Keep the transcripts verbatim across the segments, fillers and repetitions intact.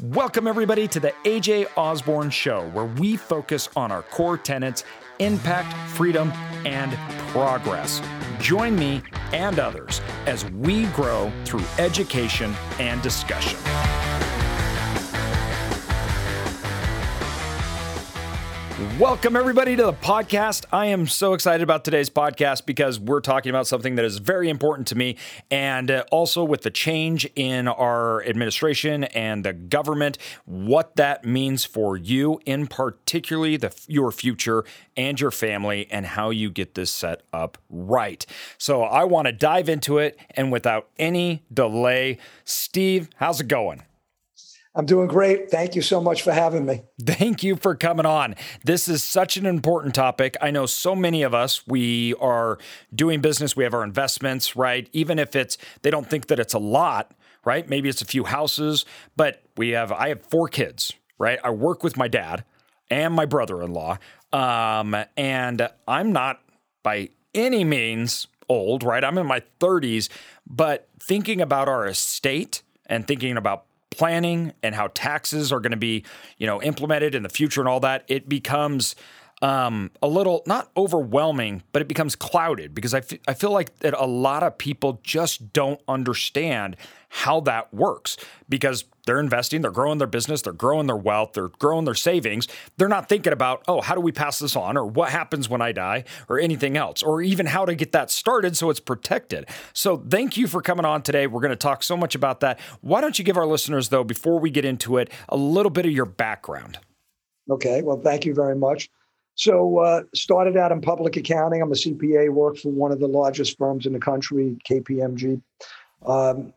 Welcome, everybody, to the A J Osborne Show, where we focus on our core tenets: impact, freedom, and progress. Join me and others as we grow through education and discussion. Welcome, everybody, to the podcast. I am so excited about today's podcast because we're talking about something that is very important to me. And uh, also with the change in our administration and the government, what that means for you, in particularly the, your future and your family, and how you get this set up right. So I want to dive into it. And without any delay, Steve, how's it going? I'm doing great. Thank you so much for having me. Thank you for coming on. This is such an important topic. I know so many of us, we are doing business. We have our investments, right? Even if it's, they don't think that it's a lot, right? Maybe it's a few houses, but we have, I have four kids, right? I work with my dad and my brother-in-law. Um, and I'm not by any means old, right? I'm in my thirties, but thinking about our estate and thinking about planning and how taxes are going to be, you know, implemented in the future and all that, it becomes um, a little, not overwhelming, but it becomes clouded because I, f- I feel like that a lot of people just don't understand how that works because they're investing, they're growing their business, they're growing their wealth, they're growing their savings. They're not thinking about, oh, how do we pass this on, or what happens when I die, or anything else, or even how to get that started so it's protected. So thank you for coming on today. We're going to talk so much about that. Why don't you give our listeners, though, before we get into it, a little bit of your background? Okay. Well, thank you very much. So uh, started out in public accounting. I'm a C P A, worked for one of the largest firms in the country, K P M G. Um,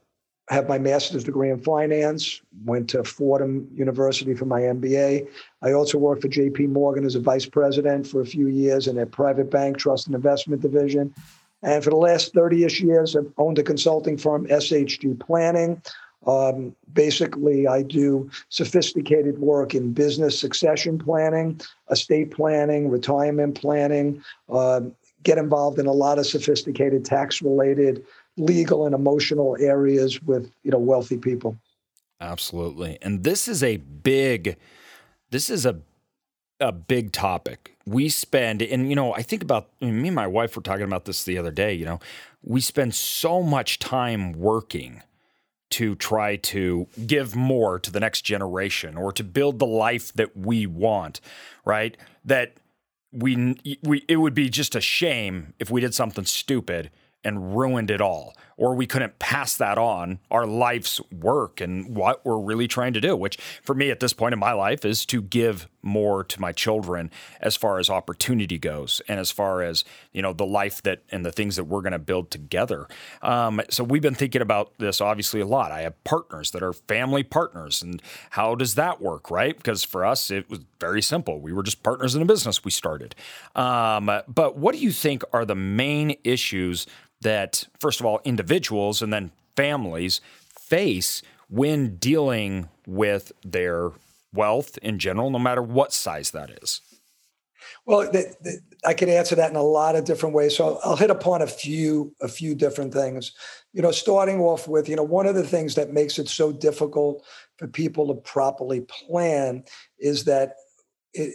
Have my master's degree in finance, went to Fordham University for my M B A. I also worked for J P. Morgan as a vice president for a few years in their private bank, trust, and investment division. And for the last thirty-ish years, I've owned a consulting firm, S H G Planning. Um, basically, I do sophisticated work in business succession planning, estate planning, retirement planning, uh, get involved in a lot of sophisticated tax-related legal and emotional areas with, you know, wealthy people. Absolutely. And this is a big, this is a, a big topic. We spend, and, you know, I think about, I mean, me and my wife were talking about this the other day, you know, we spend so much time working to try to give more to the next generation or to build the life that we want, right? That we, we, it would be just a shame if we did something stupid and ruined it all, or we couldn't pass that on, our life's work and what we're really trying to do, which for me at this point in my life is to give more to my children as far as opportunity goes and as far as, you know, the life that and the things that we're going to build together. Um, so we've been thinking about this obviously a lot. I have partners that are family partners, and how does that work, right? Because for us, it was very simple. We were just partners in a business we started. Um, but what do you think are the main issues that, first of all, individuals and then families face when dealing with their wealth in general, no matter what size that is? Well, the, the, I can answer that in a lot of different ways. So I'll, I'll hit upon a few, a few different things. You know, starting off with, you know, one of the things that makes it so difficult for people to properly plan is that it,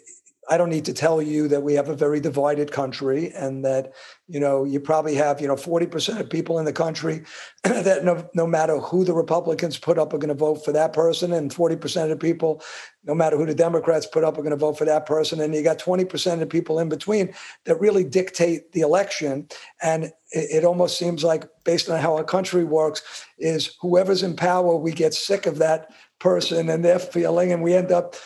I don't need to tell you that we have a very divided country, and that, you know, you probably have, you know, forty percent of people in the country that no, no matter who the Republicans put up are going to vote for that person. And forty percent of the people, no matter who the Democrats put up, are going to vote for that person. And you got twenty percent of the people in between that really dictate the election. And it, it almost seems like, based on how our country works, is whoever's in power, we get sick of that person and their feeling, and we end up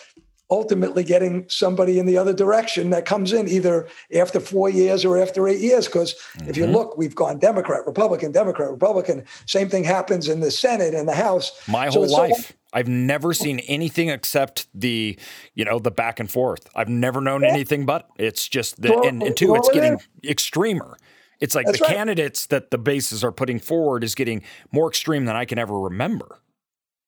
ultimately getting somebody in the other direction that comes in either after four years or after eight years. Because mm-hmm. if you look, we've gone Democrat, Republican, Democrat, Republican. Same thing happens in the Senate and the House. My whole so life. So- I've never seen anything except the, you know, the back and forth. I've never known yeah. anything but it's just, the, and, and two, it's getting extremer. It's like That's the right. candidates that the bases are putting forward is getting more extreme than I can ever remember.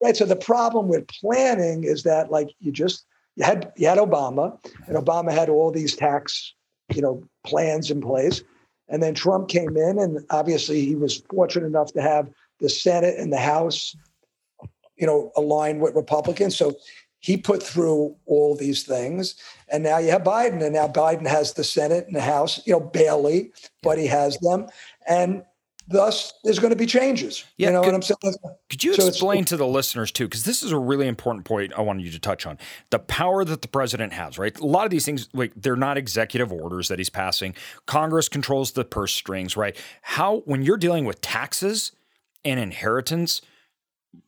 Right. So the problem with planning is that, like, you just, You had you had Obama, and Obama had all these tax, you know, plans in place. And then Trump came in, and obviously he was fortunate enough to have the Senate and the House you know, aligned with Republicans. So he put through all these things. And now you have Biden. And now Biden has the Senate and the House, you know, barely, but he has them. And thus, there's going to be changes. Yeah, you know could, what I'm saying? Could you so explain to the listeners, too, because this is a really important point I wanted you to touch on, the power that the president has, right? A lot of these things, like they're not executive orders that he's passing. Congress controls the purse strings, right? How, when you're dealing with taxes and inheritance,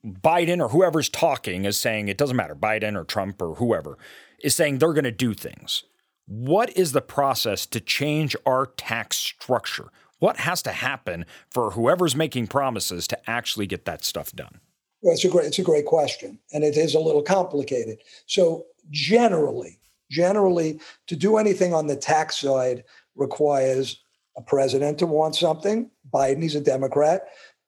Biden or whoever's talking is saying, it doesn't matter, Biden or Trump or whoever, is saying they're going to do things. What is the process to change our tax structure? What has to happen for whoever's making promises to actually get that stuff done? Well, it's a great, it's a great question, and it is a little complicated. So generally, generally, to do anything on the tax side requires a president to want something. Biden, he's a Democrat.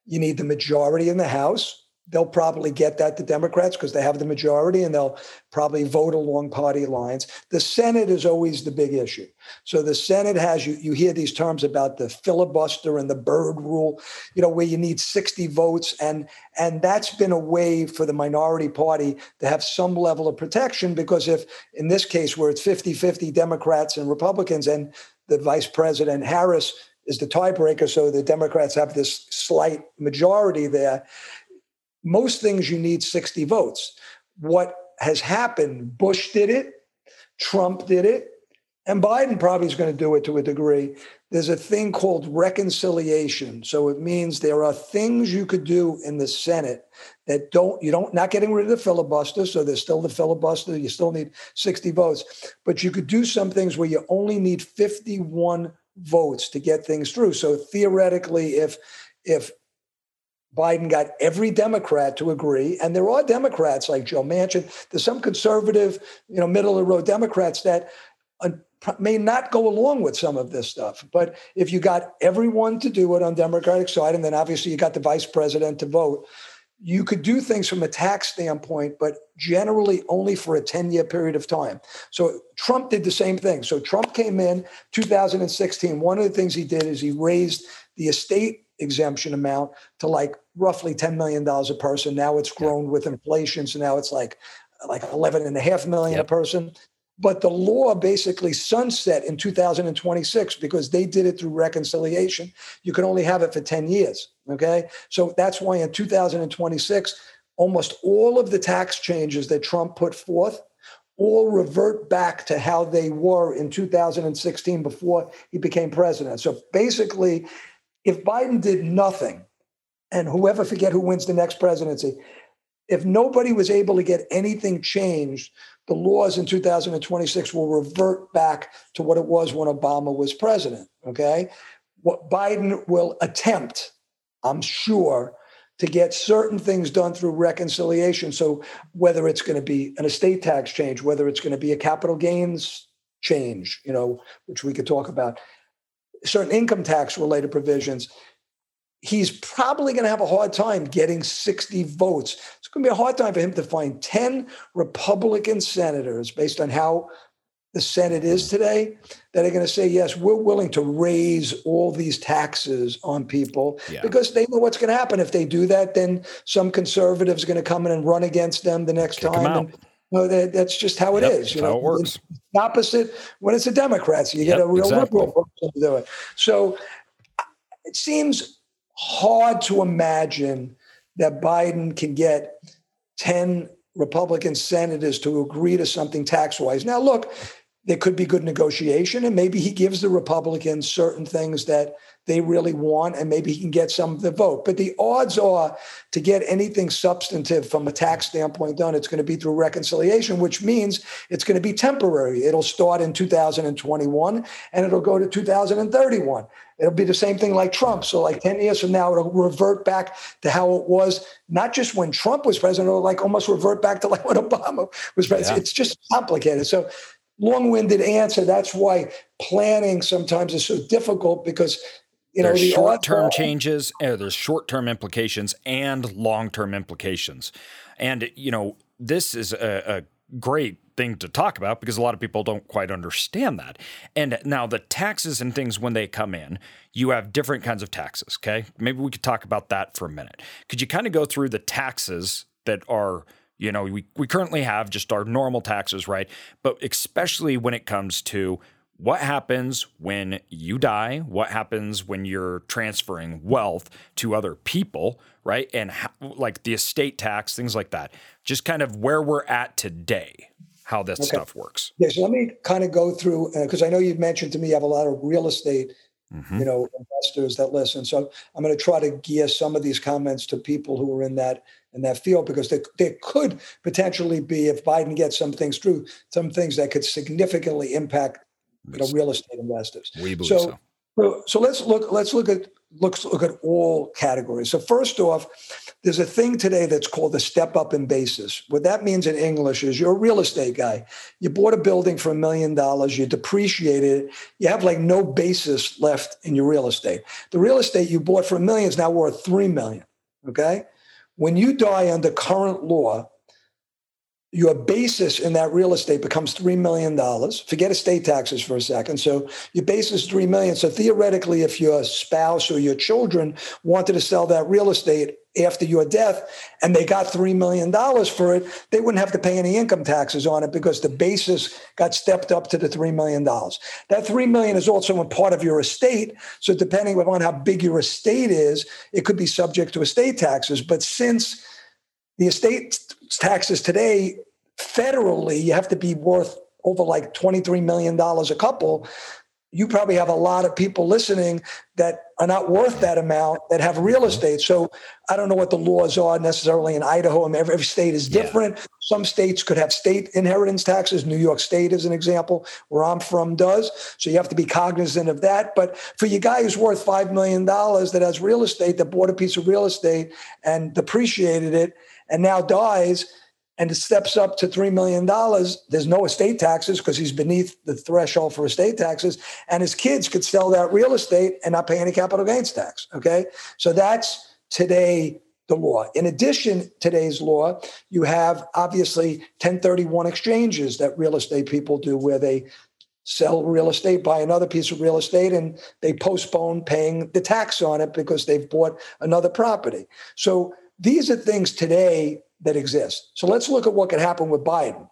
You need the majority in the House. They'll probably get that, the Democrats, because they have the majority, and they'll probably vote along party lines. The Senate is always the big issue. So the Senate has, you you hear these terms about the filibuster and the Byrd rule, you know, where you need sixty votes. And, and that's been a way for the minority party to have some level of protection, because if, in this case, where it's fifty-fifty Democrats and Republicans, and the Vice President Harris is the tiebreaker, so the Democrats have this slight majority there. Most things you need sixty votes. What has happened, Bush did it, Trump did it, and Biden probably is going to do it to a degree. There's a thing called reconciliation. So it means there are things you could do in the Senate that don't, you don't, not getting rid of the filibuster, so there's still the filibuster, you still need sixty votes, but you could do some things where you only need fifty-one votes to get things through. So theoretically, if, if, Biden got every Democrat to agree, and there are Democrats like Joe Manchin. There's some conservative, you know, middle of the road Democrats that uh, may not go along with some of this stuff. But if you got everyone to do it on Democratic side, and then obviously you got the vice president to vote, you could do things from a tax standpoint, but generally only for a ten-year period of time. So Trump did the same thing. So Trump came in two thousand sixteen. One of the things he did is he raised the estate exemption amount to like roughly ten million dollars a person. Now it's grown with inflation. So now it's like, like eleven and a half million yep. a person. But the law basically sunset in two thousand twenty-six because they did it through reconciliation. You can only have it for ten years. Okay. So that's why in two thousand twenty-six, almost all of the tax changes that Trump put forth all revert back to how they were in two thousand sixteen before he became president. So basically, if Biden did nothing, and whoever, forget who wins the next presidency, if nobody was able to get anything changed, the laws in two thousand twenty-six will revert back to what it was when Obama was president, okay? What Biden will attempt, I'm sure, to get certain things done through reconciliation. So whether it's going to be an estate tax change, whether it's going to be a capital gains change, you know, which we could talk about, certain income tax related provisions, he's probably going to have a hard time getting sixty votes. It's going to be a hard time for him to find ten Republican senators, based on how the Senate is today, that are going to say, yes, we're willing to raise all these taxes on people yeah. because they know what's going to happen. If they do that, then some conservatives are going to come in and run against them the next Kick time. No, that, that's just how it yep, is. You know, how it works. It's the opposite when it's a Democrat, so you yep, get a real exactly. liberal person to do it. So it seems hard to imagine that Biden can get ten Republican senators to agree to something tax-wise. Now, look, there could be good negotiation, and maybe he gives the Republicans certain things that they really want, and maybe he can get some of the vote. But the odds are, to get anything substantive from a tax standpoint done, it's going to be through reconciliation, which means it's going to be temporary. It'll start in two thousand twenty-one, and it'll go to two thousand thirty-one. It'll be the same thing like Trump. So like ten years from now, it'll revert back to how it was, not just when Trump was president, it'll like almost revert back to like when Obama was president. Yeah. It's just complicated. So long-winded answer. That's why planning sometimes is so difficult, because you know, there's the short-term are- changes, uh, there's short-term implications and long-term implications. And, you know, this is a, a great thing to talk about because a lot of people don't quite understand that. And now the taxes and things, when they come in, you have different kinds of taxes, okay? Maybe we could talk about that for a minute. Could you kind of go through the taxes that are, you know, we, we currently have just our normal taxes, right? But especially when it comes to what happens when you die, what happens when you're transferring wealth to other people, right? And how, like the estate tax, things like that, just kind of where we're at today, how this okay. stuff works. Yeah, so let me kind of go through, because uh, I know you've mentioned to me you have a lot of real estate mm-hmm. you know, investors that listen. So I'm going to try to gear some of these comments to people who are in that in that field, because there, there could potentially be, if Biden gets some things through, some things that could significantly impact You know, real estate investors. We believe so. So, so let's look. Let's look at look, look at all categories. So first off, there's a thing today that's called the step up in basis. What that means in English is you're a real estate guy. You bought a building for a million dollars. You depreciated it. You have like no basis left in your real estate. The real estate you bought for a million is now worth three million. Okay, when you die under current law, your basis in that real estate becomes three million dollars. Forget estate taxes for a second. So your basis is three million dollars. So theoretically, if your spouse or your children wanted to sell that real estate after your death and they got three million dollars for it, they wouldn't have to pay any income taxes on it because the basis got stepped up to the three million dollars. That three million dollars is also a part of your estate. So depending upon how big your estate is, it could be subject to estate taxes. But since the estate taxes today, federally, you have to be worth over like twenty-three million dollars a couple. You probably have a lot of people listening that are not worth that amount that have real estate. So I don't know what the laws are necessarily in Idaho. I mean, every, every state is different. Yeah. Some states could have state inheritance taxes. New York State is an example where I'm from does. So you have to be cognizant of that. But for your guy who's worth five million dollars that has real estate, that bought a piece of real estate and depreciated it and now dies, and it steps up to three million dollars. There's no estate taxes because he's beneath the threshold for estate taxes. And his kids could sell that real estate and not pay any capital gains tax, okay? So that's today the law. In addition, today's law, you have obviously ten thirty-one exchanges that real estate people do where they sell real estate, buy another piece of real estate, and they postpone paying the tax on it because they've bought another property. So these are things today that exists. So let's look at what could happen with Biden.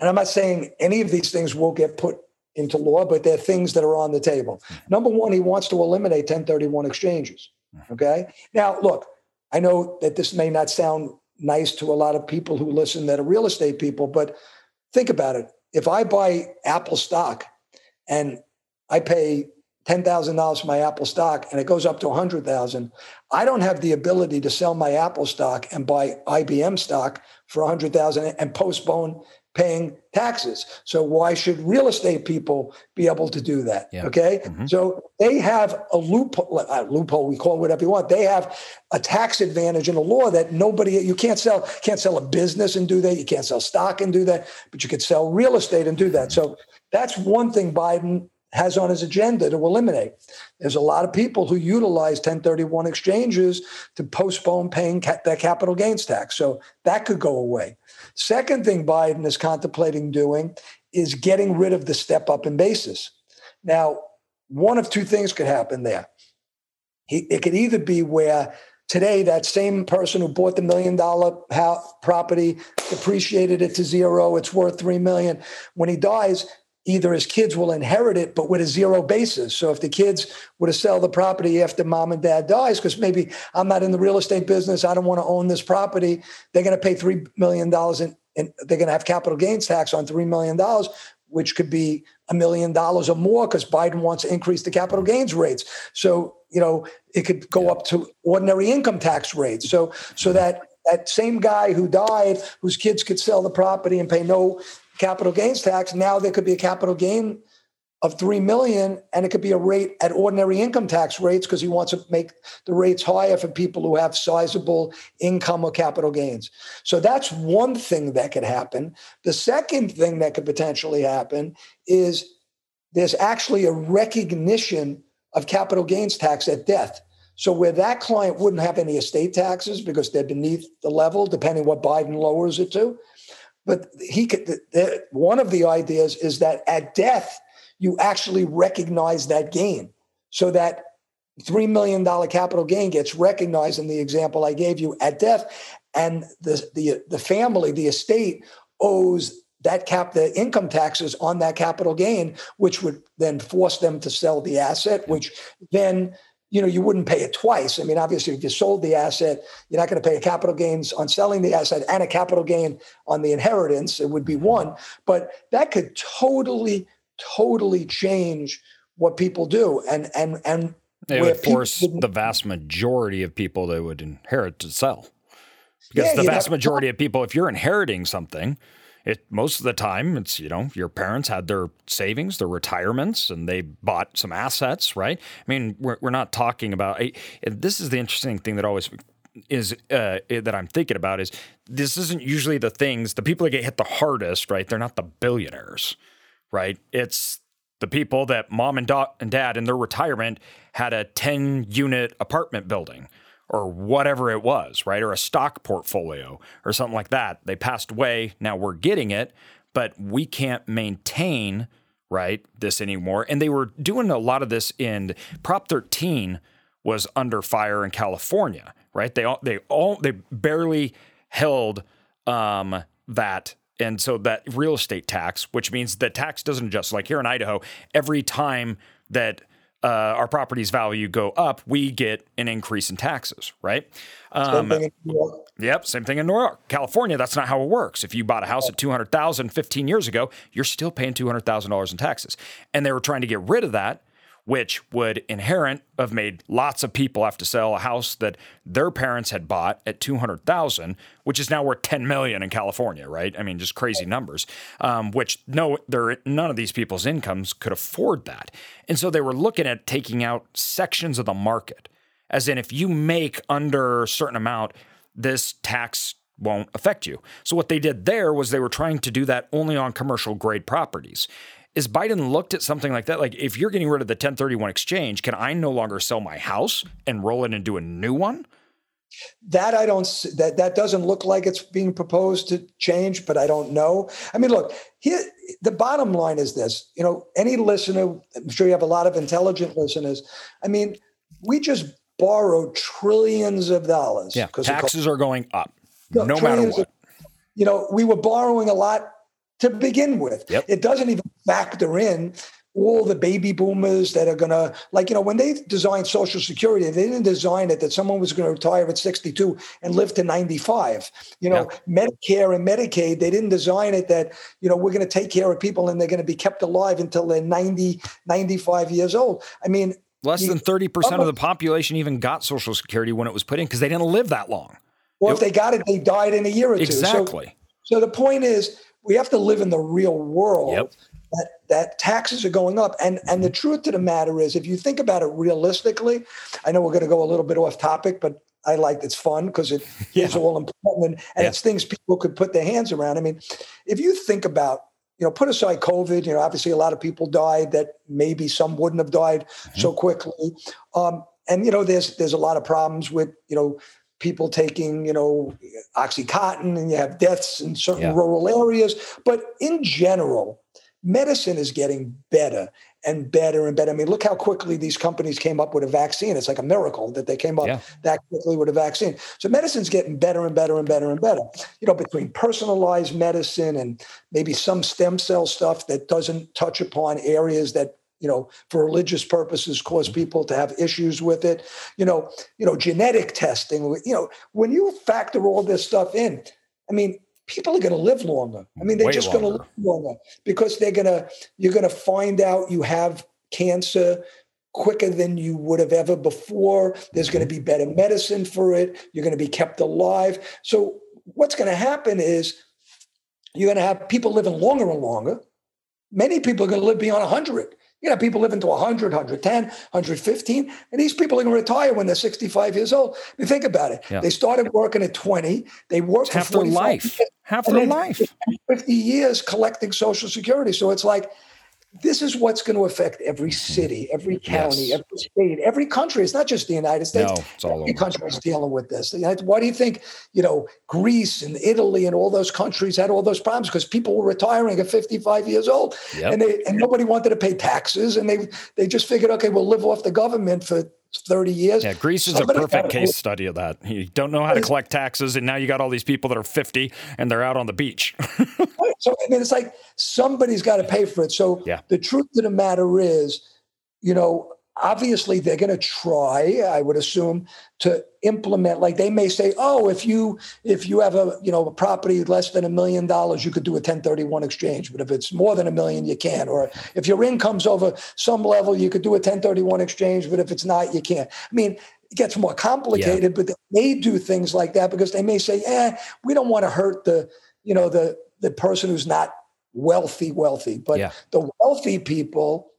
And I'm not saying any of these things will get put into law, but they're things that are on the table. Number one, he wants to eliminate ten thirty-one exchanges. Okay. Now, look, I know that this may not sound nice to a lot of people who listen that are real estate people, but think about it. If I buy Apple stock and I pay ten thousand dollars for my Apple stock and it goes up to one hundred thousand dollars, I don't have the ability to sell my Apple stock and buy I B M stock for one hundred thousand dollars and postpone paying taxes. So why should real estate people be able to do that? Yeah. Okay. Mm-hmm. So they have a loophole, a loophole, we call it whatever you want. They have a tax advantage in the law that nobody, you can't sell, can't sell a business and do that. You can't sell stock and do that, but you could sell real estate and do that. So that's one thing Biden has on his agenda to eliminate. There's a lot of people who utilize ten thirty-one exchanges to postpone paying ca- their capital gains tax. So that could go away. Second thing Biden is contemplating doing is getting rid of the step up in basis. Now, one of two things could happen there. He, it could either be where today that same person who bought the million dollar house property, depreciated it to zero, it's worth three million dollars. When he dies, either his kids will inherit it, but with a zero basis. So if the kids were to sell the property after mom and dad dies, because maybe I'm not in the real estate business, I don't want to own this property, they're going to pay three million dollars and they're going to have capital gains tax on three million dollars, which could be a million dollars or more because Biden wants to increase the capital gains rates. So, you know, it could go yeah. up to ordinary income tax rates. So, so that, that same guy who died, whose kids could sell the property and pay no capital gains tax, now there could be a capital gain of three million dollars, and it could be a rate at ordinary income tax rates because he wants to make the rates higher for people who have sizable income or capital gains. So that's one thing that could happen. The second thing that could potentially happen is there's actually a recognition of capital gains tax at death. So where that client wouldn't have any estate taxes because they're beneath the level, depending what Biden lowers it to. But he could, one of the ideas is that at death, you actually recognize that gain so that three million dollars capital gain gets recognized in the example I gave you at death, and the, the, the family, the estate, owes that cap, the income taxes on that capital gain, which would then force them to sell the asset, which then, you know, you wouldn't pay it twice. I mean, obviously, if you sold the asset, you're not going to pay a capital gains on selling the asset and a capital gain on the inheritance. It would be one, but that could totally, totally change what people do. And, and, and it would force the vast majority of people that would inherit to sell. Because yeah, the vast know, majority of people, if you're inheriting something, it most of the time it's, you know, your parents had their savings, their retirements, and they bought some assets, right? I mean, we're, we're not talking about – this is the interesting thing that always is uh, that I'm thinking about is this isn't usually the things – the people that get hit the hardest, right? They're not the billionaires, right? It's the people that mom and, do- and dad in their retirement had a ten-unit apartment building, or whatever it was, right? Or a stock portfolio or something like that. They passed away. Now we're getting it, but we can't maintain, right, this anymore. And they were doing a lot of this in Prop thirteen was under fire in California, right? They all, they all, they barely held um, that. And so that real estate tax, which means the tax doesn't adjust. Like here in Idaho, every time that Uh, our property's value go up, we get an increase in taxes, right? Um, same thing in New York. Yep, same thing in New York. California, that's not how it works. If you bought a house at two hundred thousand dollars fifteen years ago, you're still paying two hundred thousand dollars in taxes. And they were trying to get rid of that, which would inherent have made lots of people have to sell a house that their parents had bought at two hundred thousand dollars, which is now worth ten million dollars in California, right? I mean, just crazy numbers, um, which no, there none of these people's incomes could afford that. And so they were looking at taking out sections of the market, as in if you make under a certain amount, this tax won't affect you. So what they did there was they were trying to do that only on commercial grade properties. Is Biden looked at something like that? Like, if you're getting rid of the ten thirty-one exchange, can I no longer sell my house and roll it into a new one? That I don't, that, that doesn't look like it's being proposed to change, but I don't know. I mean, look, here, the bottom line is this, you know, any listener, I'm sure you have a lot of intelligent listeners. I mean, we just borrowed trillions of dollars. Yeah, taxes are going up no, no matter what. Of, you know, we were borrowing a lot to begin with. Yep. It doesn't even factor in all the baby boomers that are going to, like, you know, when they designed Social Security, they didn't design it that someone was going to retire at sixty-two and live to ninety-five. You know, yep. Medicare and Medicaid, they didn't design it that, you know, we're going to take care of people and they're going to be kept alive until they're ninety, ninety-five years old. I mean, less than thirty percent of the population even got Social Security when it was put in because they didn't live that long. Well, it, if they got it, they died in a year or two. Exactly. So, so the point is, we have to live in the real world. Yep. that, that taxes are going up. And, and the truth of the matter is, if you think about it realistically, I know we're going to go a little bit off topic, but I like it's fun because it yeah. is all important and, and yeah. it's things people could put their hands around. I mean, if you think about, you know, put aside COVID, you know, obviously a lot of people died that maybe some wouldn't have died mm-hmm. so quickly. Um, and, you know, there's there's a lot of problems with, you know, people taking, you know, OxyContin, and you have deaths in certain yeah. rural areas. But in general, medicine is getting better and better and better. I mean, look how quickly these companies came up with a vaccine. It's like a miracle that they came up yeah. that quickly with a vaccine. So medicine's getting better and better and better and better. You know, between personalized medicine and maybe some stem cell stuff that doesn't touch upon areas that, you know, for religious purposes, cause people to have issues with it. You know, you know, genetic testing, you know, when you factor all this stuff in, I mean, people are going to live longer. I mean, they're Way just going to live longer because they're going to, you're going to find out you have cancer quicker than you would have ever before. There's going to be better medicine for it. You're going to be kept alive. So what's going to happen is you're going to have people living longer and longer. Many people are going to live beyond one hundred. You know, people living to one hundred, one ten, one fifteen, and these people are going to retire when they're sixty-five years old. I mean, think about it. Yeah. They started working at twenty. They worked half for their life, years, half their life, fifty years collecting Social Security. So it's like, this is what's going to affect every city, every county, yes. every state, every country. It's not just the United States. No, it's all every country is dealing with this. Why do you think, you know, Greece and Italy and all those countries had all those problems? Because people were retiring at fifty-five years old, yep. and they and nobody wanted to pay taxes, and they they just figured, okay, we'll live off the government for thirty years. Yeah, Greece is Somebody a perfect case study of that. You don't know how to collect taxes, and now you got all these people that are fifty and they're out on the beach. So, I mean, it's like somebody's got to pay for it. So yeah. The truth of the matter is, you know, obviously they're going to try, I would assume, to implement, like they may say, oh, if you if you have a, you know, a property less than a million dollars, you could do a ten thirty-one exchange. But if it's more than a million, you can't. Or if your income's over some level, you could do a ten thirty-one exchange. But if it's not, you can't. I mean, it gets more complicated, yeah. But they may do things like that because they may say, eh, we don't want to hurt the, you know, the the person who's not wealthy, wealthy. But yeah. The wealthy people,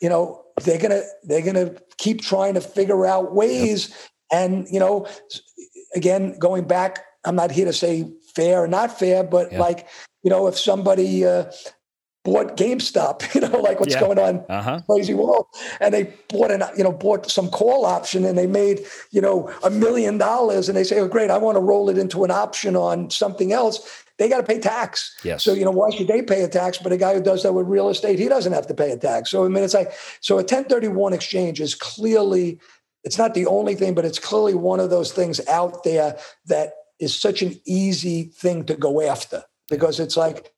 you know, They're gonna they're gonna keep trying to figure out ways, yep. And you know, again, going back, I'm not here to say fair or not fair, but yep. like, you know, if somebody uh, bought GameStop, you know, like what's yeah. going on, uh-huh. Crazy world, and they bought an you know bought some call option, and they made you know a million dollars, and they say, oh great, I want to roll it into an option on something else. They got to pay tax. Yes. So, you know, why should they pay a tax? But a guy who does that with real estate, he doesn't have to pay a tax. So, I mean, it's like, so a ten thirty-one exchange is clearly, it's not the only thing, but it's clearly one of those things out there that is such an easy thing to go after because it's like,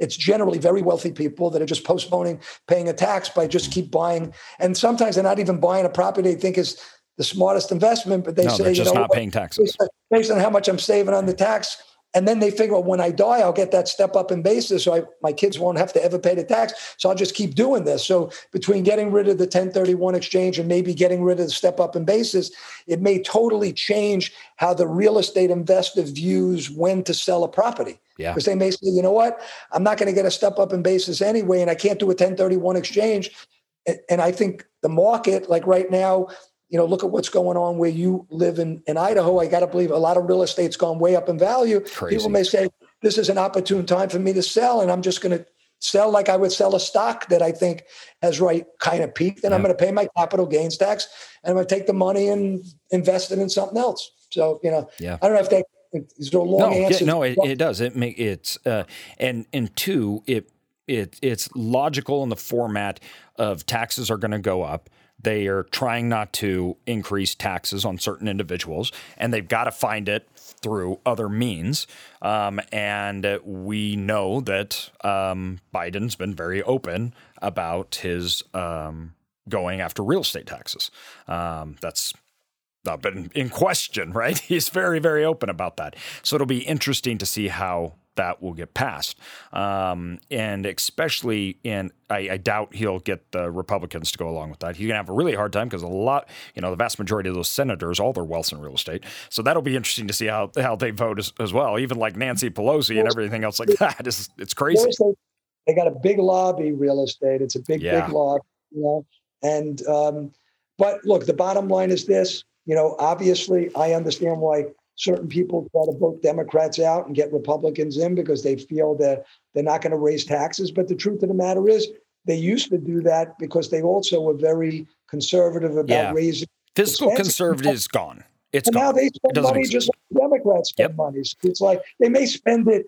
it's generally very wealthy people that are just postponing paying a tax by just keep buying. And sometimes they're not even buying a property they think is the smartest investment, but they no, say, they're just you know, not paying taxes. Based on how much I'm saving on the tax. And then they figure, well, when I die, I'll get that step up in basis, so I, my kids won't have to ever pay the tax. So I'll just keep doing this. So between getting rid of the ten thirty-one exchange and maybe getting rid of the step up in basis, it may totally change how the real estate investor views when to sell a property. Yeah. Because they may say, you know what, I'm not going to get a step up in basis anyway, and I can't do a ten thirty-one exchange. And I think the market, like right now, you know, look at what's going on where you live in, in Idaho. I got to believe a lot of real estate's gone way up in value. Crazy. People may say, this is an opportune time for me to sell. And I'm just going to sell like I would sell a stock that I think has right kind of peaked. And yeah. I'm going to pay my capital gains tax and I'm going to take the money and invest it in something else. So, you know, yeah. I don't know if that is a long no, answer. Yeah, no, it, it does. It make it's, uh, and, and two, it, it, it's logical in the format of taxes are going to go up. They are trying not to increase taxes on certain individuals, and they've got to find it through other means. Um, and we know that um, Biden's been very open about his um, going after real estate taxes. Um, that's not been in question, right? He's very, very open about that. So it'll be interesting to see how that will get passed. Um, and especially in, I, I doubt he'll get the Republicans to go along with that. He's going to have a really hard time because a lot, you know, the vast majority of those senators, all their wealth's in real estate. So that'll be interesting to see how, how they vote as, as well. Even like Nancy Pelosi and everything else like that. It's, it's crazy. They got a big lobby, real estate. It's a big, yeah. big lobby. You know? And, um, but look, the bottom line is this, you know, obviously I understand why certain people try to vote Democrats out and get Republicans in because they feel that they're not going to raise taxes. But the truth of the matter is they used to do that because they also were very conservative about yeah. raising. Fiscal conservative is gone. It's and gone. Now they spend money exist. Just like Democrats spend yep. money. So it's like they may spend it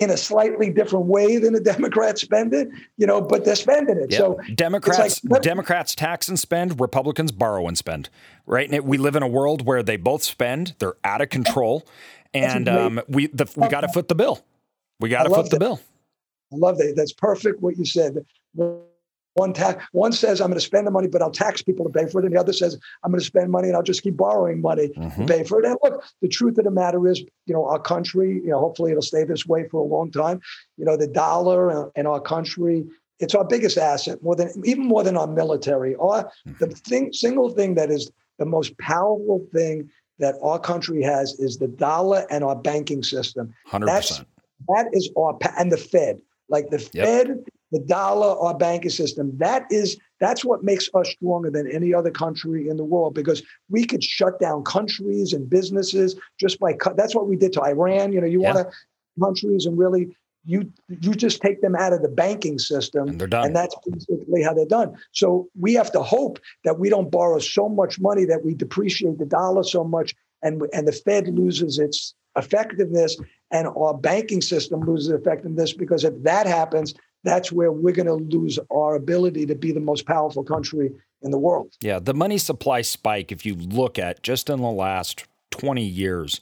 in a slightly different way than the Democrats spend it, you know, but they're spending it. Yep. So Democrats, like, Democrats tax and spend, Republicans borrow and spend, right? And we live in a world where they both spend, they're out of control. And um, we, the, we got to foot the bill. We got to foot the bill. I love that. That's perfect. What you said. One tax, one says I'm going to spend the money, but I'll tax people to pay for it. And the other says I'm going to spend money and I'll just keep borrowing money mm-hmm. to pay for it. And look, the truth of the matter is, you know, our country, you know, hopefully it'll stay this way for a long time. You know, the dollar and our country, it's our biggest asset, more than even more than our military. Our the thing, single thing that is the most powerful thing that our country has is the dollar and our banking system. one hundred percent. That's, that is our and the Fed, like the yep. Fed. The dollar, our banking system, that is, that's what makes us stronger than any other country in the world, because we could shut down countries and businesses just by, that's what we did to Iran. You know, you yeah. want to countries and really, you you just take them out of the banking system and, they're done. And that's basically how they're done. So we have to hope that we don't borrow so much money that we depreciate the dollar so much and and the Fed loses its effectiveness and our banking system loses effectiveness, because if that happens, that's where we're going to lose our ability to be the most powerful country in the world. Yeah, the money supply spike, if you look at just in the last twenty years,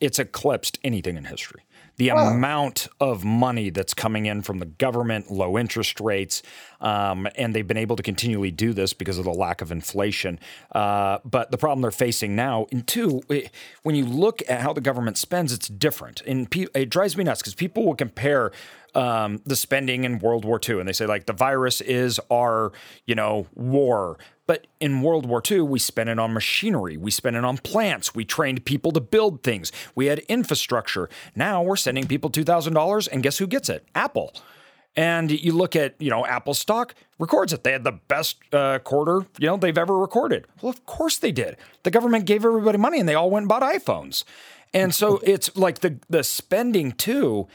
it's eclipsed anything in history. The wow. amount of money that's coming in from the government, low interest rates, um, and they've been able to continually do this because of the lack of inflation. Uh, but the problem they're facing now, and two, it, when you look at how the government spends, it's different. And pe- it drives me nuts because people will compare um, the spending in World War Two, and they say, like, the virus is our, you know, war. But in World War Two, we spent it on machinery. We spent it on plants. We trained people to build things. We had infrastructure. Now we're sending people two thousand dollars, and guess who gets it? Apple. And you look at, you know, Apple stock records it. They had the best uh, quarter, you know, they've ever recorded. Well, of course they did. The government gave everybody money, and they all went and bought iPhones. And so it's like the the spending, too,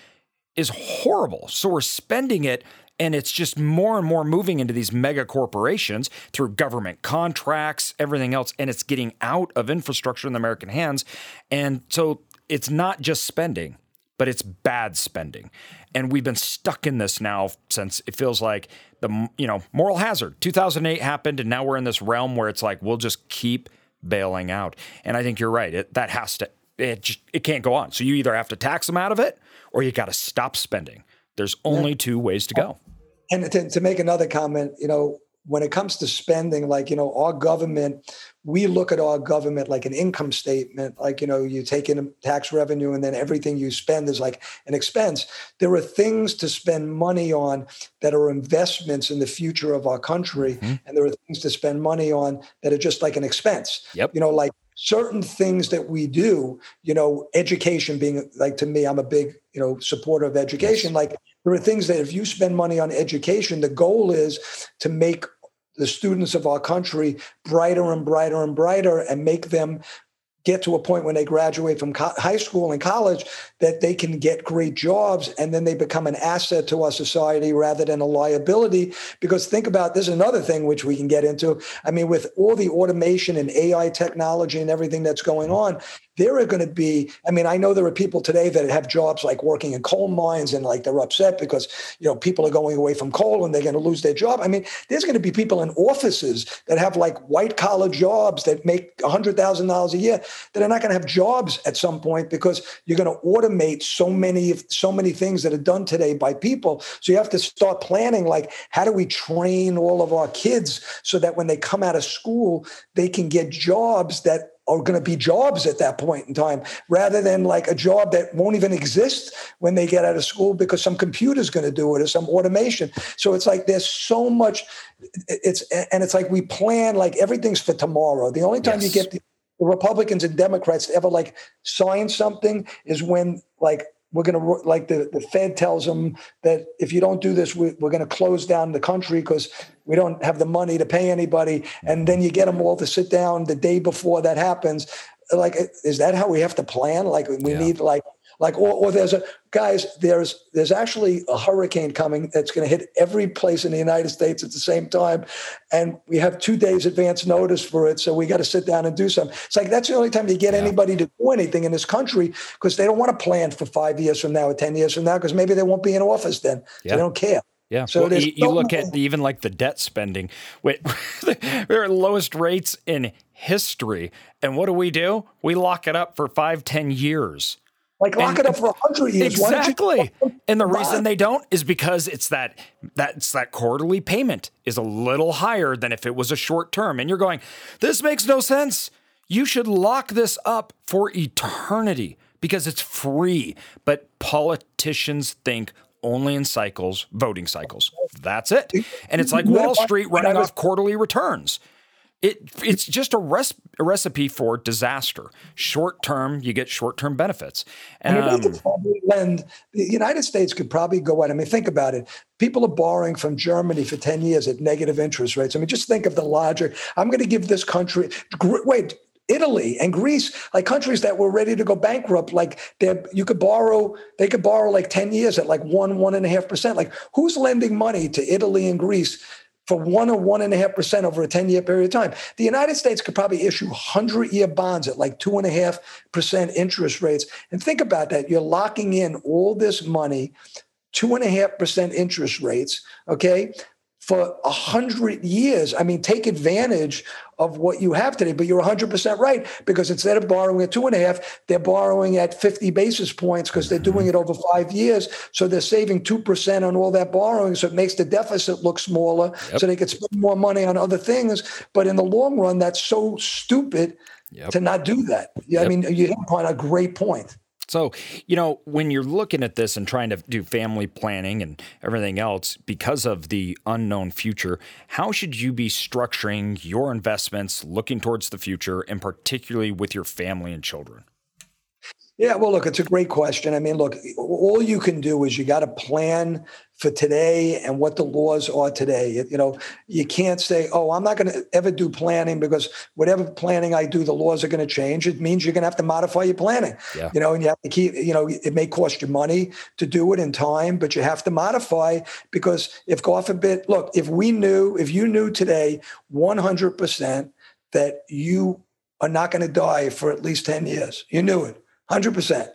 is horrible. So we're spending it. And it's just more and more moving into these mega corporations through government contracts, everything else. And it's getting out of infrastructure in the American hands. And so it's not just spending, but it's bad spending. And we've been stuck in this now since it feels like the, you know, moral hazard. two thousand eight happened, and now we're in this realm where it's like, we'll just keep bailing out. And I think you're right. It, that has to, it, just, it can't go on. So you either have to tax them out of it, or you got to stop spending. There's only two ways to go. And to, to make another comment, you know, when it comes to spending, like, you know, our government, we look at our government like an income statement, like, you know, you take in tax revenue and then everything you spend is like an expense. There are things to spend money on that are investments in the future of our country. Mm-hmm. And there are things to spend money on that are just like an expense, yep. you know, like certain things that we do, you know, education being like, to me, I'm a big, you know, supporter of education. Yes. Like, there are things that if you spend money on education, the goal is to make the students of our country brighter and brighter and brighter and make them get to a point when they graduate from co- high school and college that they can get great jobs, and then they become an asset to our society rather than a liability. Because think about this, another thing which we can get into. I mean, with all the automation and A I technology and everything that's going on, there are going to be, I mean, I know there are people today that have jobs like working in coal mines, and like they're upset because, you know, people are going away from coal and they're going to lose their job. I mean, there's going to be people in offices that have like white collar jobs that make one hundred thousand dollars a year that are not going to have jobs at some point because you're going to automate so many, so many things that are done today by people. So you have to start planning, like, how do we train all of our kids so that when they come out of school, they can get jobs that are going to be jobs at that point in time, rather than like a job that won't even exist when they get out of school because some computer's going to do it or some automation. So it's like there's so much, it's and it's like we plan like everything's for tomorrow. The only time yes. you get the Republicans and Democrats to ever like sign something is when like we're going to, like the, the Fed tells them that if you don't do this, we, we're going to close down the country because we don't have the money to pay anybody. And then you get them all to sit down the day before that happens. Like, is that how we have to plan? Like we yeah. need like, like, or, or there's a, guys, there's, there's actually a hurricane coming that's going to hit every place in the United States at the same time. And we have two days advance notice for it. So we got to sit down and do something. It's like, that's the only time you get yeah. anybody to do anything in this country, because they don't want to plan for five years from now or ten years from now, because maybe they won't be in office then. Yeah. So they don't care. Yeah. So well, you, you look at even like the debt spending. Wait, we're at lowest rates in history. And what do we do? We lock it up for five, ten years. Like lock and, it up for one hundred years. Exactly. You- and the reason they don't is because it's that that's that quarterly payment is a little higher than if it was a short term. And you're going, this makes no sense. You should lock this up for eternity because it's free. But politicians think only in cycles, voting cycles. That's it. And it's like Wall Street running off quarterly returns. It It's just a, res- a recipe for disaster. Short-term, you get short-term benefits. Um, I mean, we could probably lend, the United States could probably go out. I mean, think about it. People are borrowing from Germany for ten years at negative interest rates. I mean, just think of the logic. I'm going to give this country – wait – Italy and Greece, like countries that were ready to go bankrupt, like you could borrow, they could borrow like ten years at like one, one and a half percent. Like who's lending money to Italy and Greece for one or one and a half percent over a ten year period of time? The United States could probably issue one hundred year bonds at like two and a half percent interest rates. And think about that. You're locking in all this money two and a half percent interest rates, okay, for a hundred years. I mean, take advantage of what you have today, but you're a hundred percent right, because instead of borrowing at two and a half, they're borrowing at fifty basis points because they're doing it over five years. So they're saving two percent on all that borrowing. So it makes the deficit look smaller, yep. so they could spend more money on other things. But in the long run, that's so stupid yep. to not do that. Yeah, yep. I mean, you hit upon a great point. So, you know, when you're looking at this and trying to do family planning and everything else, because of the unknown future, how should you be structuring your investments looking towards the future, and particularly with your family and children? Yeah, well, look, it's a great question. I mean, look, all you can do is you got to plan for today and what the laws are today. You know, you can't say, oh, I'm not going to ever do planning because whatever planning I do, the laws are going to change. It means you're going to have to modify your planning, yeah. you know, and you have to keep, you know, it may cost you money to do it in time, but you have to modify, because if, God forbid, look, if we knew, if you knew today one hundred percent that you are not going to die for at least ten years, you knew it. one hundred percent.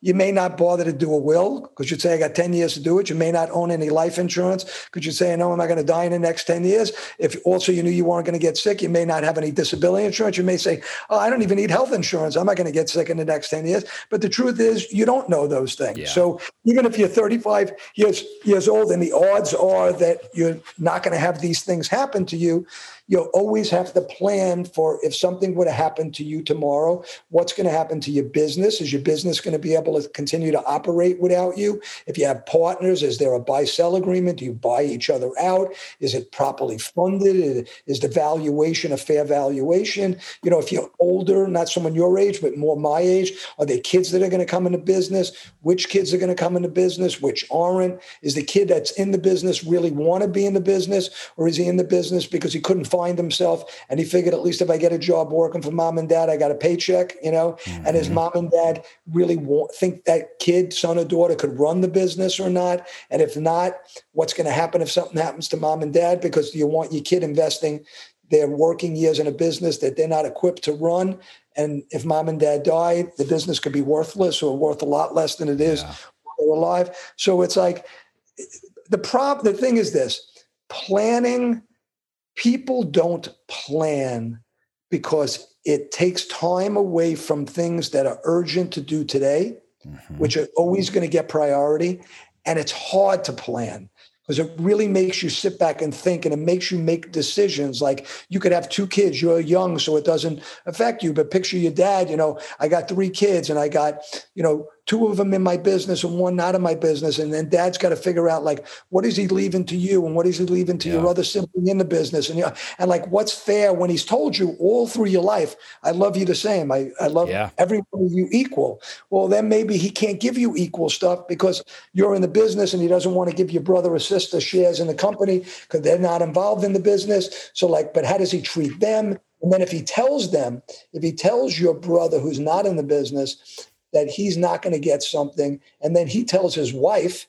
You may not bother to do a will because you'd say, I got ten years to do it. You may not own any life insurance because you'd say, no, I'm not going to die in the next ten years. If also you knew you weren't going to get sick, you may not have any disability insurance. You may say, oh, I don't even need health insurance. I'm not going to get sick in the next ten years. But the truth is, you don't know those things. Yeah. So even if you're thirty-five years, years old and the odds are that you're not going to have these things happen to you, you always have to plan for if something were to happen to you tomorrow, what's going to happen to your business? Is your business going to be able to continue to operate without you? If you have partners, is there a buy-sell agreement? Do you buy each other out? Is it properly funded? Is the valuation a fair valuation? You know, if you're older, not someone your age, but more my age, are there kids that are going to come into business? Which kids are going to come into business? Which aren't? Is the kid that's in the business really want to be in the business? Or is he in the business because he couldn't find himself, and he figured, at least if I get a job working for mom and dad, I got a paycheck, you know, mm-hmm. and his mom and dad really want, think that kid, son or daughter, could run the business or not. And if not, what's going to happen if something happens to mom and dad? Because you want your kid investing their working years in a business that they're not equipped to run. And if mom and dad die, the business could be worthless or worth a lot less than it is yeah. when they're alive. So it's like, the prob- the thing is this, planning. People don't plan because it takes time away from things that are urgent to do today, mm-hmm. which are always going to get priority. And it's hard to plan because it really makes you sit back and think, and it makes you make decisions. Like, you could have two kids, you're young, so it doesn't affect you. But picture your dad, you know, I got three kids and I got, you know, two of them in my business and one not in my business. And then dad's got to figure out, like, what is he leaving to you? And what is he leaving to yeah. your other sibling in the business? And, and like, what's fair when he's told you all through your life, I love you the same. I, I love yeah. every one of you equal. Well, then maybe he can't give you equal stuff because you're in the business, and he doesn't want to give your brother or sister shares in the company because they're not involved in the business. So like, but how does he treat them? And then if he tells them, if he tells your brother who's not in the business that he's not going to get something, and then he tells his wife,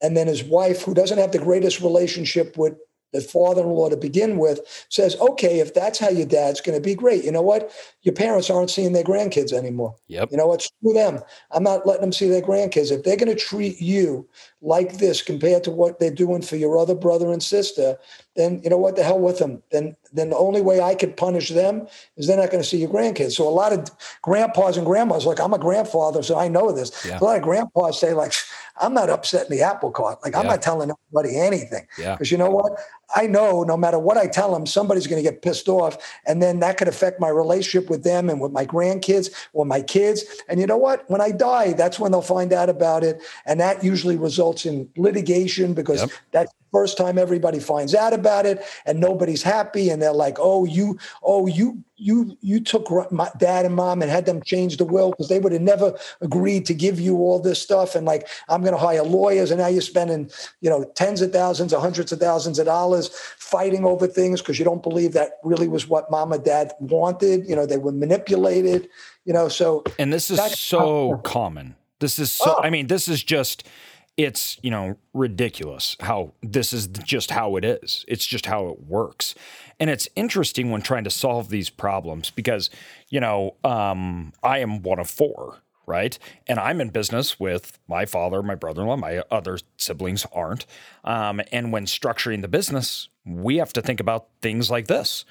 and then his wife, who doesn't have the greatest relationship with the father-in-law to begin with, says, okay, if that's how your dad's going to be, great. You know what? Your parents aren't seeing their grandkids anymore. Yep. You know what? Screw them. I'm not letting them see their grandkids. If they're going to treat you like this compared to what they're doing for your other brother and sister, then you know what? The hell with them. Then then the only way I could punish them is they're not going to see your grandkids. So a lot of grandpas and grandmas, like, I'm a grandfather, so I know this. Yeah. A lot of grandpas say, like, I'm not upsetting the apple cart. Like, yeah. I'm not telling anybody anything. Because yeah. you know what? I know no matter what I tell them, somebody's going to get pissed off. And then that could affect my relationship with them and with my grandkids or my kids. And you know what? When I die, that's when they'll find out about it. And that usually results in litigation, because yep. that's the first time everybody finds out about it and nobody's happy. And they're like, oh, you, oh, you, you, you took my dad and mom and had them change the will because they would have never agreed to give you all this stuff. And like, I'm going to hire lawyers. And now you're spending, you know, tens of thousands or hundreds of thousands of dollars fighting over things because you don't believe that really was what mom and dad wanted. You know, they were manipulated, you know, so. And this is so common. This is so, oh. I mean, this is just, it's, you know, ridiculous how this is just how it is. It's just how it works. And it's interesting when trying to solve these problems because, you know, um, I am one of four, right? And I'm in business with my father, my brother-in-law, my other siblings aren't. Um, and when structuring the business, we have to think about things like this.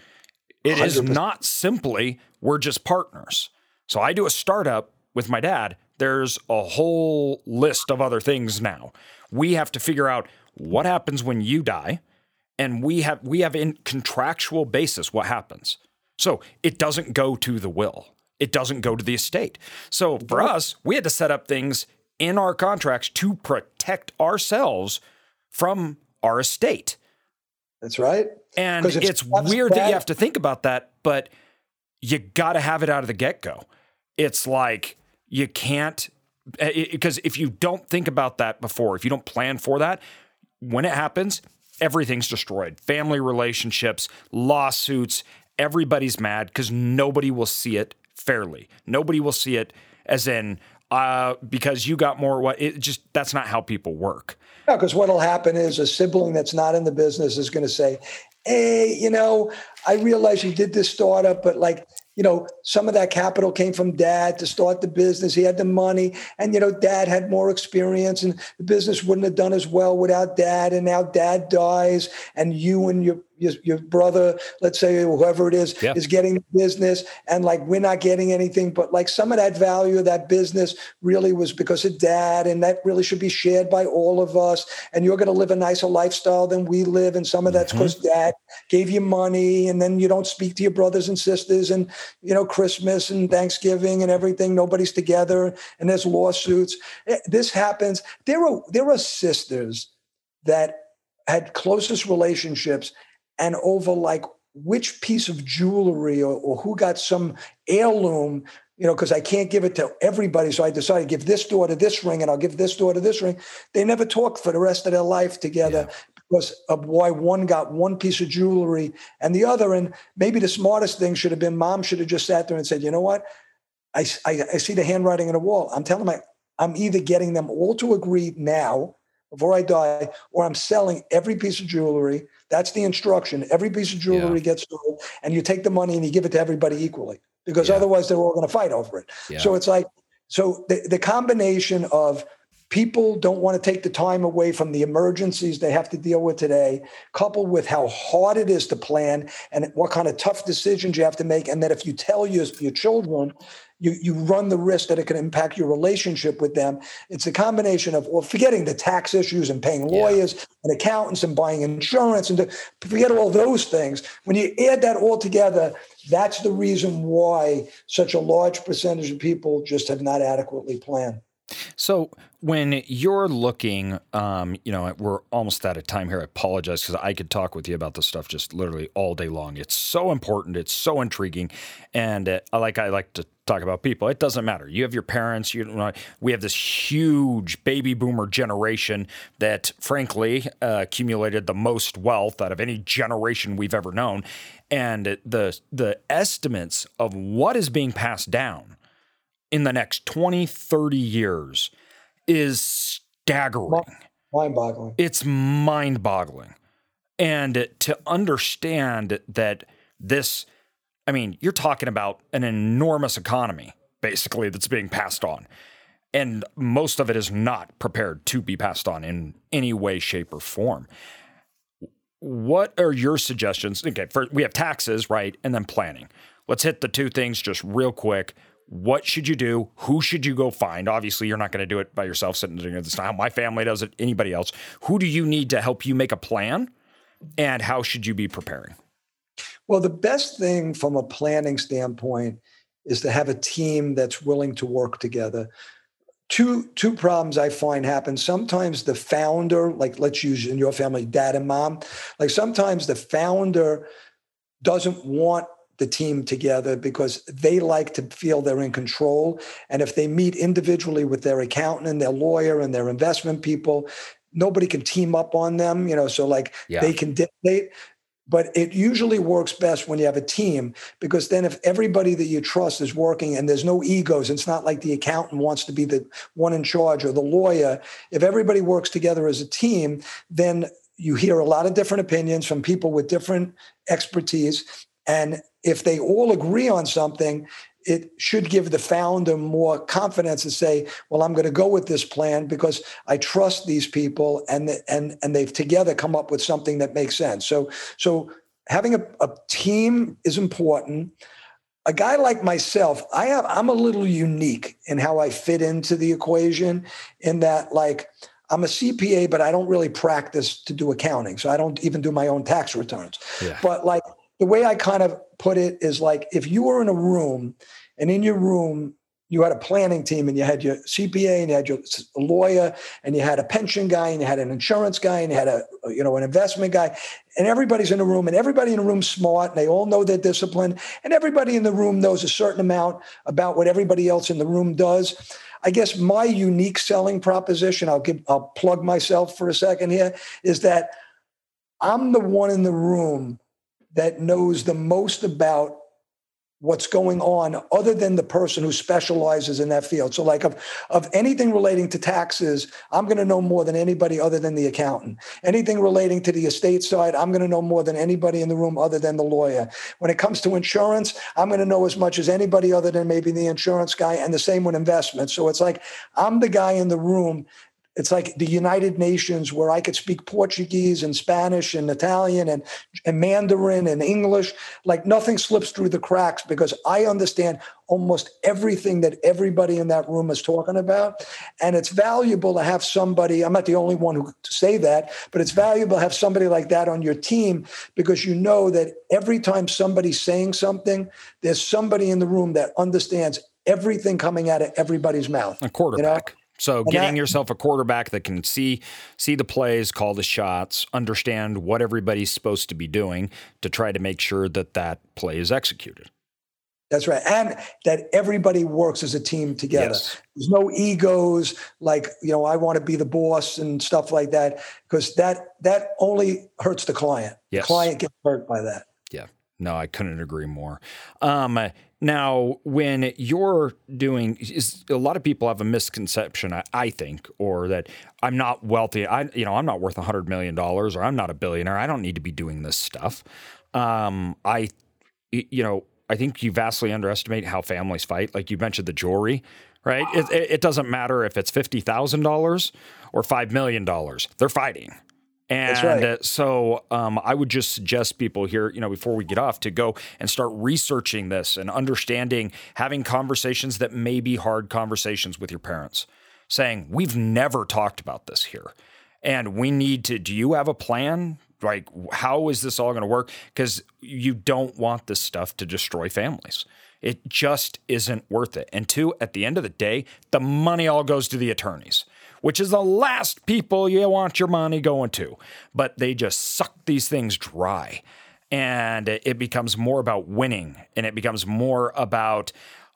It one hundred percent is not simply we're just partners. So I do a startup with my dad. There's a whole list of other things now. We have to figure out what happens when you die, and we have we have in contractual basis what happens. So it doesn't go to the will. It doesn't go to the estate. So for us, we had to set up things in our contracts to protect ourselves from our estate. That's right. And it's weird that you have to think about that, but you got to have it out of the get-go. It's like you can't, because if you don't think about that before, if you don't plan for that, when it happens, everything's destroyed. Family relationships, lawsuits, everybody's mad because nobody will see it fairly. Nobody will see it as in uh, because you got more. What it just that's not how people work. No, because what'll happen is a sibling that's not in the business is going to say, "Hey, you know, I realize you did this startup, but like, you know, some of that capital came from Dad to start the business. He had the money, and you know, Dad had more experience, and the business wouldn't have done as well without Dad. And now Dad dies, and you and your Your, your brother, let's say, whoever it is, yeah. is getting the business. And like, we're not getting anything, but like some of that value of that business really was because of Dad. And that really should be shared by all of us. And you're going to live a nicer lifestyle than we live. And some of that's because mm-hmm. Dad gave you money. And then you don't speak to your brothers and sisters, and, you know, Christmas and Thanksgiving and everything, nobody's together. And there's lawsuits. This happens. There are, there are sisters that had closest relationships, and over like which piece of jewelry or, or who got some heirloom, you know, because I can't give it to everybody. So I decided to give this daughter this ring, and I'll give this daughter this ring. They never talked for the rest of their life together yeah. because of why one got one piece of jewelry and the other. And maybe the smartest thing should have been mom should have just sat there and said, you know what? I, I, I see the handwriting on the wall. I'm telling my, I'm either getting them all to agree now before I die, or I'm selling every piece of jewelry. That's the instruction. Every piece of jewelry yeah. gets sold, and you take the money and you give it to everybody equally, because yeah. otherwise they're all going to fight over it. Yeah. So it's like, so the, the combination of people don't want to take the time away from the emergencies they have to deal with today, coupled with how hard it is to plan and what kind of tough decisions you have to make. And that if you tell your, your children, you, you run the risk that it can impact your relationship with them. It's a combination of, well, forgetting the tax issues and paying lawyers yeah. and accountants and buying insurance, and to forget all those things. When you add that all together, that's the reason why such a large percentage of people just have not adequately planned. So when you're looking, um, you know, we're almost out of time here. I apologize because I could talk with you about this stuff just literally all day long. It's so important. It's so intriguing. And uh, like I like to talk about people, it doesn't matter. You have your parents. You know, we have this huge baby boomer generation that, frankly, uh, accumulated the most wealth out of any generation we've ever known. And the the estimates of what is being passed down in the next twenty, thirty years is staggering. Mind-boggling. It's mind-boggling. And to understand that this, I mean, you're talking about an enormous economy, basically, that's being passed on. And most of it is not prepared to be passed on in any way, shape, or form. What are your suggestions? Okay, first, we have taxes, right? And then planning. Let's hit the two things just real quick. What should you do? Who should you go find? Obviously, you're not going to do it by yourself sitting there. That's not how my family does it, anybody else. Who do you need to help you make a plan? And how should you be preparing? Well, the best thing from a planning standpoint is to have a team that's willing to work together. Two two problems I find happen. Sometimes the founder, like let's use in your family, dad and mom, like sometimes the founder doesn't want the team together because they like to feel they're in control. And if they meet individually with their accountant and their lawyer and their investment people, nobody can team up on them, you know, so like yeah. they can dictate. But it usually works best when you have a team, because then if everybody that you trust is working and there's no egos, it's not like the accountant wants to be the one in charge or the lawyer. If everybody works together as a team, then you hear a lot of different opinions from people with different expertise. And if they all agree on something, it should give the founder more confidence to say, well, I'm going to go with this plan because I trust these people and and and they've together come up with something that makes sense. So, so having a, a team is important. A guy like myself, I have, I'm a little unique in how I fit into the equation in that, like, I'm a C P A, but I don't really practice to do accounting. So I don't even do my own tax returns. Yeah. But like, the way I kind of put it is like, if you were in a room and in your room, you had a planning team and you had your C P A and you had your lawyer and you had a pension guy and you had an insurance guy and you had a, you know, an investment guy, and everybody's in the room and everybody in the room's smart and they all know their discipline and everybody in the room knows a certain amount about what everybody else in the room does. I guess my unique selling proposition, I'll give, I'll plug myself for a second here, is that I'm the one in the room that knows the most about what's going on other than the person who specializes in that field. So like of, of anything relating to taxes, I'm going to know more than anybody other than the accountant. Anything relating to the estate side, I'm going to know more than anybody in the room other than the lawyer. When it comes to insurance, I'm going to know as much as anybody other than maybe the insurance guy, and the same with investments. So it's like, I'm the guy in the room. It's like the United Nations, where I could speak Portuguese and Spanish and Italian and, and Mandarin and English. Like, nothing slips through the cracks because I understand almost everything that everybody in that room is talking about. And it's valuable to have somebody, I'm not the only one who to say that, but it's valuable to have somebody like that on your team, because you know that every time somebody's saying something, there's somebody in the room that understands everything coming out of everybody's mouth. A quarterback. You know? So getting yourself a quarterback that can see see the plays, call the shots, understand what everybody's supposed to be doing to try to make sure that that play is executed. That's right. And that everybody works as a team together. Yes. There's no egos like, you know, I want to be the boss and stuff like that, because that that only hurts the client. Yes. The client gets hurt by that. Yeah. No, I couldn't agree more. Um, now, when you're doing, is, a lot of people have a misconception, I, I think, or that I'm not wealthy. I, you know, I'm not worth a hundred million dollars, or I'm not a billionaire. I don't need to be doing this stuff. Um, I, you know, I think you vastly underestimate how families fight. Like you mentioned, the jewelry, right? It, it, it doesn't matter if it's fifty thousand dollars or five million dollars. They're fighting. And that's right. uh, so um, I would just suggest people here, you know, before we get off, to go and start researching this and understanding, having conversations that may be hard conversations with your parents, saying, we've never talked about this here and we need to, do you have a plan? Like, how is this all going to work? Because you don't want this stuff to destroy families. It just isn't worth it. And two, at the end of the day, the money all goes to the attorneys, which is the last people you want your money going to. But they just suck these things dry. And it becomes more about winning. And it becomes more about,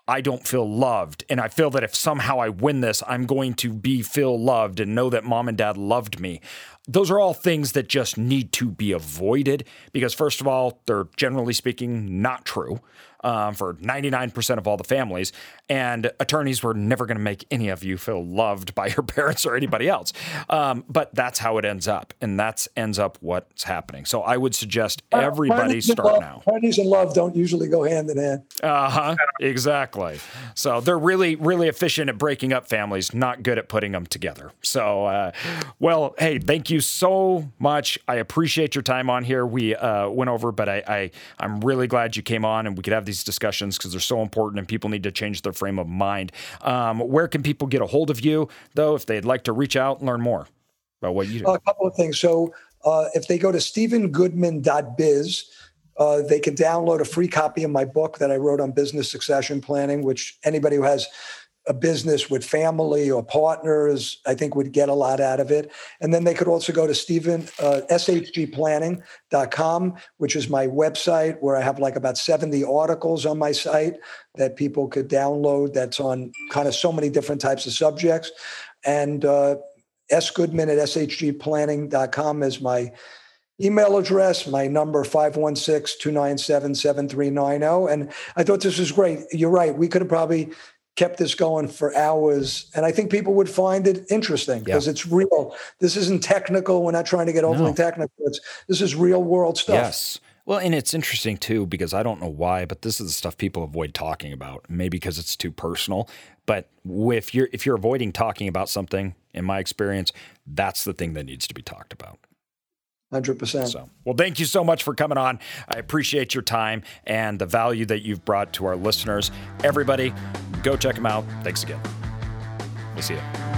I don't feel loved. And I feel that if somehow I win this, I'm going to be feel loved and know that mom and dad loved me. Those are all things that just need to be avoided because, first of all, they're generally speaking not true um, for ninety-nine percent of all the families. And attorneys were never going to make any of you feel loved by your parents or anybody else. Um, but that's how it ends up. And that's ends up what's happening. So I would suggest everybody uh, start now. Attorneys and love don't usually go hand in hand. Uh-huh. Exactly. So they're really, really efficient at breaking up families, not good at putting them together. So, uh, well, hey, thank you. Thank you so much. I appreciate your time on here. We uh, went over, but I, I, I'm really glad you came on and we could have these discussions because they're so important and people need to change their frame of mind. Um, where can people get a hold of you, though, if they'd like to reach out and learn more about what you do? Uh, a couple of things. So uh, if they go to stephen goodman dot biz, Uh, they can download a free copy of my book that I wrote on business succession planning, which anybody who has a business with family or partners, I think, would get a lot out of it. And then they could also go to Stephen, uh, S H G planning dot com, which is my website where I have like about seventy articles on my site that people could download. That's on kind of so many different types of subjects. And uh, s goodman at s h g planning dot com is my email address, my number five one six, two nine seven, seven three nine zero. And I thought this was great. You're right. We could have probably kept this going for hours. And I think people would find it interesting because yeah. it's real. This isn't technical. We're not trying to get overly no. technical. It's, this is real world stuff. Yes. Well, and it's interesting too, because I don't know why, but this is the stuff people avoid talking about, maybe because it's too personal. But if you're, if you're avoiding talking about something, in my experience, that's the thing that needs to be talked about. one hundred percent. So, well, thank you so much for coming on. I appreciate your time and the value that you've brought to our listeners. Everybody, go check them out. Thanks again. We'll see you.